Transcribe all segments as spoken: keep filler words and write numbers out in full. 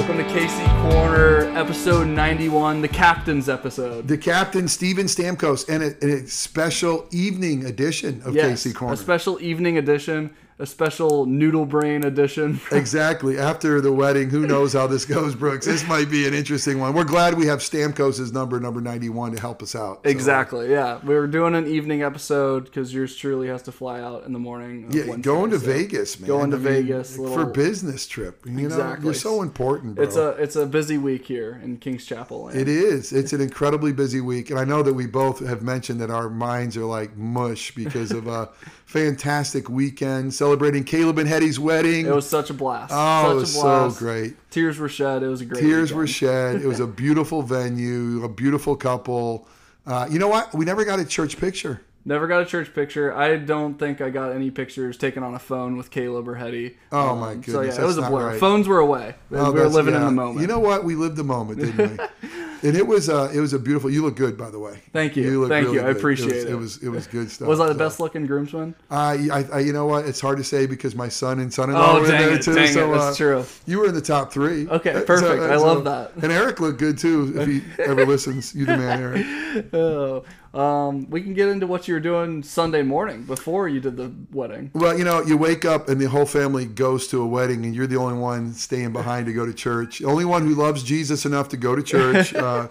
Welcome to K C Corner, episode ninety-one, the captain's episode. The captain, Stephen Stamkos, and a, and a special evening edition of yes, K C Corner. a special evening edition, a special noodle brain edition. Exactly. After the wedding, who knows how this goes, Brooks? This might be an interesting one. We're glad we have Stamkos' number, number ninety-one, to help us out. So. Exactly, yeah. We were doing an evening episode because yours truly has to fly out in the morning. Yeah, Wednesday, going to so. Vegas, man. Going to I mean, Vegas. Little... For business trip. You exactly. know, you're so important. Bro. It's a it's a busy week here in King's Chapel. It is. It's an incredibly busy week, and I know that we both have mentioned that our minds are like mush because of a fantastic weekend celebrating Caleb and Hetty's wedding. It was such a blast. Oh, such it was a blast. So great. Tears were shed. It was a great. Tears weekend. were shed. It was a beautiful venue, a beautiful couple. Uh, you know what? We never got a church picture. Never got a church picture. I don't think I got any pictures taken on a phone with Caleb or Hetty. Oh, um, my goodness. So, yeah, that's it was a blur. Right. Phones were away. Oh, we were living yeah. in the moment. You know what? We lived the moment, didn't we? And it was, uh, it was a beautiful... You look good, by the way. Thank you. you Thank really you. Good. I appreciate it. Was, it. It, was, it was good stuff. Was I the so. best-looking groomsman? Uh, I, I, you know what? It's hard to say because my son and son-in-law oh, were in there, it, too. Dang so, it. That's uh, true. You were in the top three. Okay, perfect. So, uh, I so, love that. And Eric looked good, too, if he ever listens. You the man, Eric. Oh, Um, we can get into what you were doing Sunday morning before you did the wedding. Well, you know, you wake up and the whole family goes to a wedding and you're the only one staying behind to go to church. The only one who loves Jesus enough to go to church. Uh,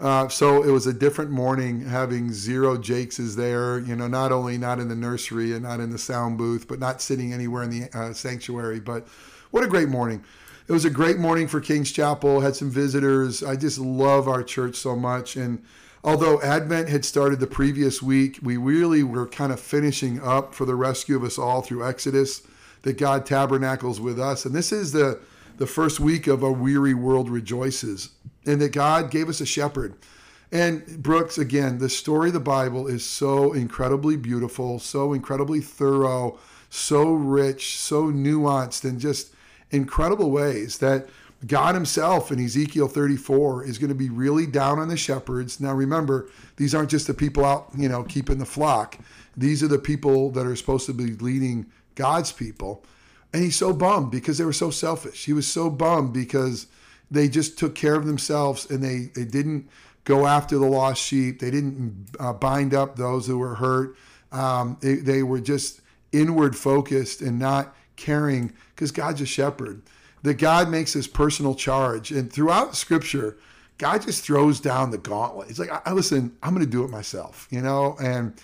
uh, so it was a different morning having zero Jakes is there, you know, not only not in the nursery and not in the sound booth, but not sitting anywhere in the uh, sanctuary. But what a great morning. It was a great morning for King's Chapel. Had some visitors. I just love our church so much. And although Advent had started the previous week, we really were kind of finishing up for the rescue of us all through Exodus, that God tabernacles with us. And this is the, the first week of A Weary World Rejoices, and that God gave us a shepherd. And Brooks, again, the story of the Bible is so incredibly beautiful, so incredibly thorough, so rich, so nuanced, in just incredible ways that God himself in Ezekiel thirty-four is going to be really down on the shepherds. Now remember, these aren't just the people out, you know, keeping the flock. These are the people that are supposed to be leading God's people. And he's so bummed because they were so selfish. He was so bummed because they just took care of themselves and they, they didn't go after the lost sheep. They didn't uh, bind up those who were hurt. Um, they, they were just inward focused and not caring because God's a shepherd. That God makes his personal charge. And throughout Scripture, God just throws down the gauntlet. He's like, I, listen, I'm going to do it myself, you know? And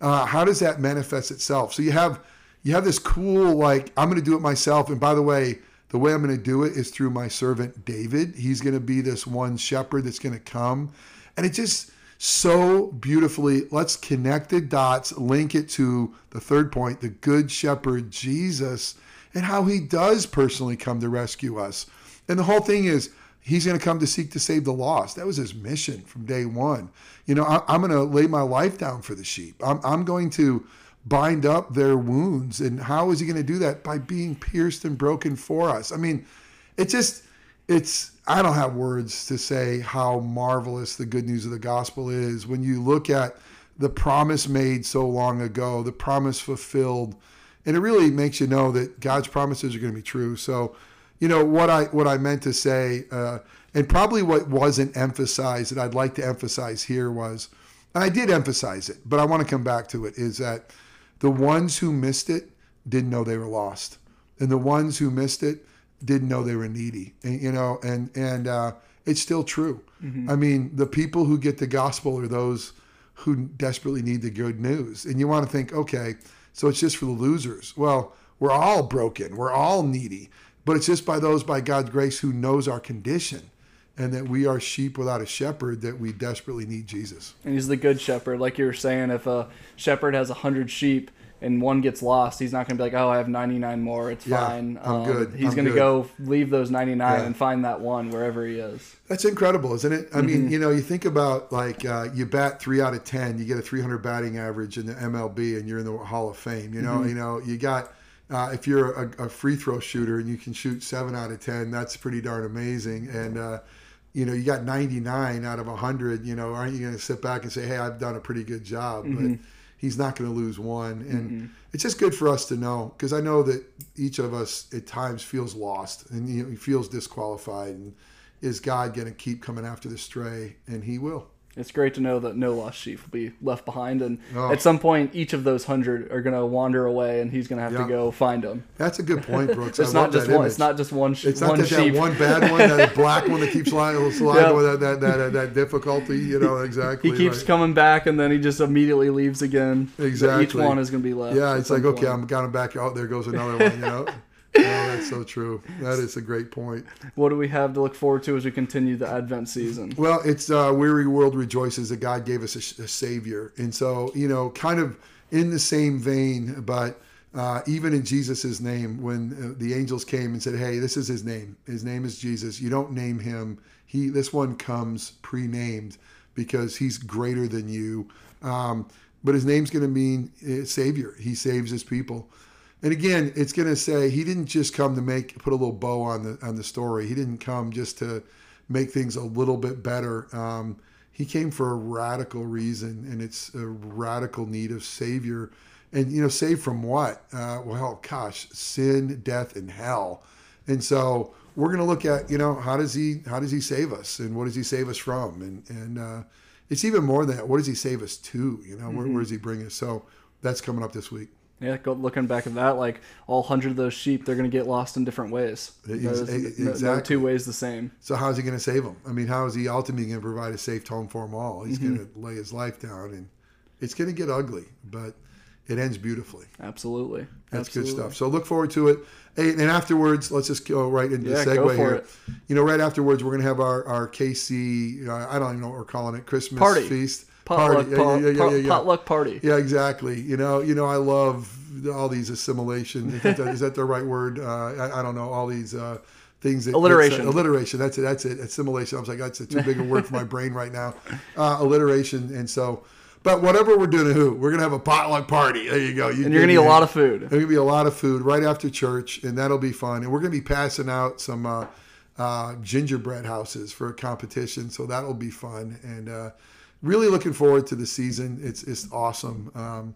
uh, how does that manifest itself? So you have you have this cool, like, I'm going to do it myself. And by the way, the way I'm going to do it is through my servant David. He's going to be this one shepherd that's going to come. And it just so beautifully, let's connect the dots, link it to the third point, the good shepherd, Jesus, and how he does personally come to rescue us. And the whole thing is, he's going to come to seek to save the lost. That was his mission from day one. You know, I, I'm going to lay my life down for the sheep. I'm, I'm going to bind up their wounds. And how is he going to do that? By being pierced and broken for us. I mean, it just, it's, I don't have words to say how marvelous the good news of the gospel is. When you look at the promise made so long ago, the promise fulfilled, and it really makes you know that God's promises are going to be true. So, you know, what I what I meant to say, uh, and probably what wasn't emphasized that I'd like to emphasize here was, and I did emphasize it, but I want to come back to it, is that the ones who missed it didn't know they were lost. And the ones who missed it didn't know they were needy. And, you know, and, and uh, it's still true. Mm-hmm. I mean, the people who get the gospel are those who desperately need the good news. And you want to think, okay, so it's just for the losers. Well, we're all broken. We're all needy. But it's just by those, by God's grace, who knows our condition and that we are sheep without a shepherd, that we desperately need Jesus. And he's the good shepherd. Like you were saying, if a shepherd has one hundred sheep and one gets lost, he's not going to be like, oh, I have ninety-nine more. It's yeah, fine. I'm um, good. He's going to go leave those ninety-nine yeah. and find that one wherever he is. That's incredible, isn't it? I mm-hmm. mean, you know, you think about like uh, you bat three out of ten, you get a three hundred batting average in the M L B and you're in the Hall of Fame. You know, mm-hmm. you know, you got uh, if you're a, a free throw shooter and you can shoot seven out of ten, that's pretty darn amazing. And, uh, you know, you got ninety-nine out of one hundred, you know, aren't you going to sit back and say, hey, I've done a pretty good job? Mm-hmm. But he's not going to lose one. And mm-hmm. it's just good for us to know, because I know that each of us at times feels lost and you know, he feels disqualified. And is God going to keep coming after the stray? And he will. It's great to know that no lost sheep will be left behind. And oh. at some point, each of those hundred are going to wander away, and he's going to have yeah. to go find them. That's a good point, Brooks. it's, not just one, it's not just one sheep. It's not one just sheep. that one bad one, that black one that keeps lying, lying yep. with that, that, that, that difficulty. You know, exactly. He keeps right. coming back, and then he just immediately leaves again. Exactly. So each one is going to be left. Yeah, it's like, okay, I'm got him back. Oh, there goes another one, you know. Oh, that's so true. That is a great point. What do we have to look forward to as we continue the Advent season? Well, it's uh, Weary World Rejoices that God gave us a, a Savior. And so, you know, kind of in the same vein, but uh, even in Jesus' name, when uh, the angels came and said, hey, this is his name. His name is Jesus. You don't name him. He, this one comes pre-named because he's greater than you. Um, but his name's going to mean uh, Savior. He saves his people. And again, it's going to say he didn't just come to make put a little bow on the on the story. He didn't come just to make things a little bit better. Um, he came for a radical reason, and it's a radical need of Savior. And you know, saved from what? Uh, well, gosh, sin, death, and hell. And so we're going to look at you know how does he how does he save us, and what does he save us from, and and uh, it's even more than that. What does he save us to? You know, mm-hmm. where, where does he bring us? So that's coming up this week. Yeah, go, looking back at that, like all hundred of those sheep, they're going to get lost in different ways. Those, exactly. No, no two ways the same. So how's he going to save them? I mean, how is he ultimately going to provide a safe home for them all? He's mm-hmm. going to lay his life down, and it's going to get ugly, but it ends beautifully. Absolutely. That's Absolutely. good stuff. So look forward to it. Hey, and afterwards, let's just go right into yeah, the segue here. It. You know, right afterwards, we're going to have our, our K C, uh, I don't even know what we're calling it, Christmas Party. Feast. Potluck party. Pot, yeah, yeah, yeah, yeah, yeah. Potluck party. Yeah, exactly. You know, you know, I love all these assimilation. Is that, is that the right word? Uh, I, I don't know. All these uh, things. That, alliteration. That's, uh, alliteration. That's it. That's it. Assimilation. I was like, that's a too big a word for my brain right now. Uh, alliteration. And so, but whatever we're doing to who, we're going to have a potluck party. There you go. You, and you're going to eat a lot of food. There's going to be a lot of food right after church, and that'll be fun. And we're going to be passing out some uh, uh, gingerbread houses for a competition. So that'll be fun. And, uh, really looking forward to the season. It's it's awesome. Um,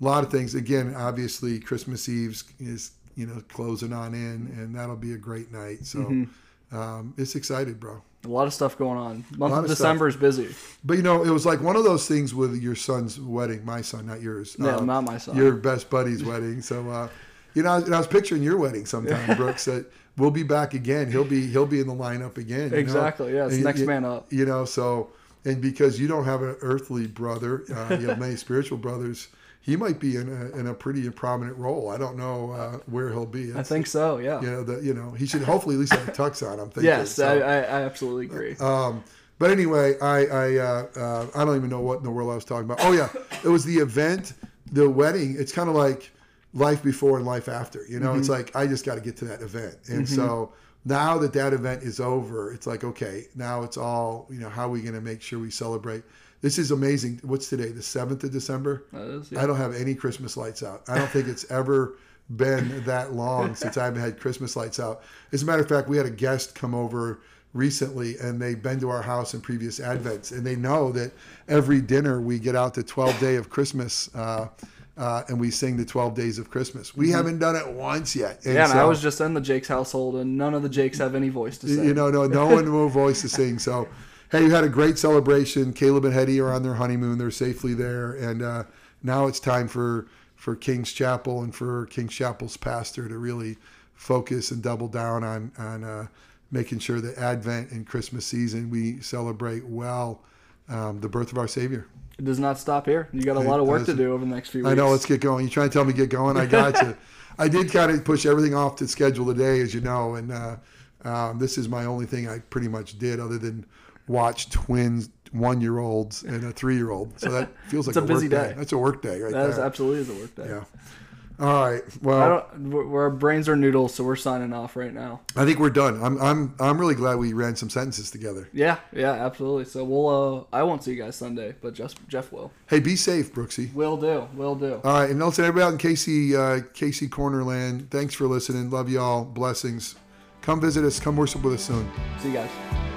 a lot of things. Again, obviously, Christmas Eve is you know closing on in, and that'll be a great night. So mm-hmm. um, it's excited, bro. A lot of stuff going on. Month of December stuff. Is busy. But you know, it was like one of those things with your son's wedding. My son, not yours. No, um, not my son. Your best buddy's wedding. So uh, you know, and I was picturing your wedding sometime, Brooks. That we'll be back again. He'll be he'll be in the lineup again. Exactly. You know? Yeah, it's and, next you, man up. You know, so. And because you don't have an earthly brother, uh, you have many spiritual brothers, he might be in a, in a pretty prominent role. I don't know uh, where he'll be. It's, I think so, yeah. You know, the, you know, he should hopefully at least have a tux on, I'm thinking. Yes, so, I, I absolutely agree. Um, but anyway, I I, uh, uh, I don't even know what in the world I was talking about. Oh, yeah, it was the event, the wedding. It's kind of like life before and life after. You know, mm-hmm. it's like I just got to get to that event. And mm-hmm. so... now that that event is over, it's like, okay, now it's all, you know, how are we going to make sure we celebrate? This is amazing. What's today, the seventh of December? That is, yeah. I don't have any Christmas lights out. I don't think it's ever been that long since I've had Christmas lights out. As a matter of fact, we had a guest come over recently, and they've been to our house in previous Advents, and they know that every dinner we get out the twelfth day of Christmas uh Uh, and we sing the twelve days of Christmas. We mm-hmm. haven't done it once yet. And yeah, and so, I was just in the Jake's household, and none of the Jakes have any voice to sing. You know, no, no one will voice to sing. So, hey, you had a great celebration. Caleb and Hetty are on their honeymoon. They're safely there. And uh, now it's time for, for King's Chapel and for King's Chapel's pastor to really focus and double down on, on uh, making sure that Advent and Christmas season, we celebrate well um, the birth of our Savior. It does not stop here. You got a lot of work to do over the next few weeks. I know. Let's get going. You trying to tell me get going? I got you. I did kind of push everything off to schedule today, as you know, and uh, um, this is my only thing I pretty much did other than watch twins, one-year-olds, and a three-year-old. So that feels like a, a busy work day. day. That's a work day right that there. That is absolutely is a work day. Yeah. All right. Well, I don't, our brains are noodles, so we're signing off right now. I think we're done. I'm, I'm, I'm really glad we ran some sentences together. Yeah, yeah, absolutely. So we'll, uh, I won't see you guys Sunday, but Jeff, Jeff will. Hey, be safe, Brooksy. Will do, will do. All right, and listen, everybody out in K C, uh, K C Cornerland. Thanks for listening. Love y'all. Blessings. Come visit us. Come worship with us soon. See you guys.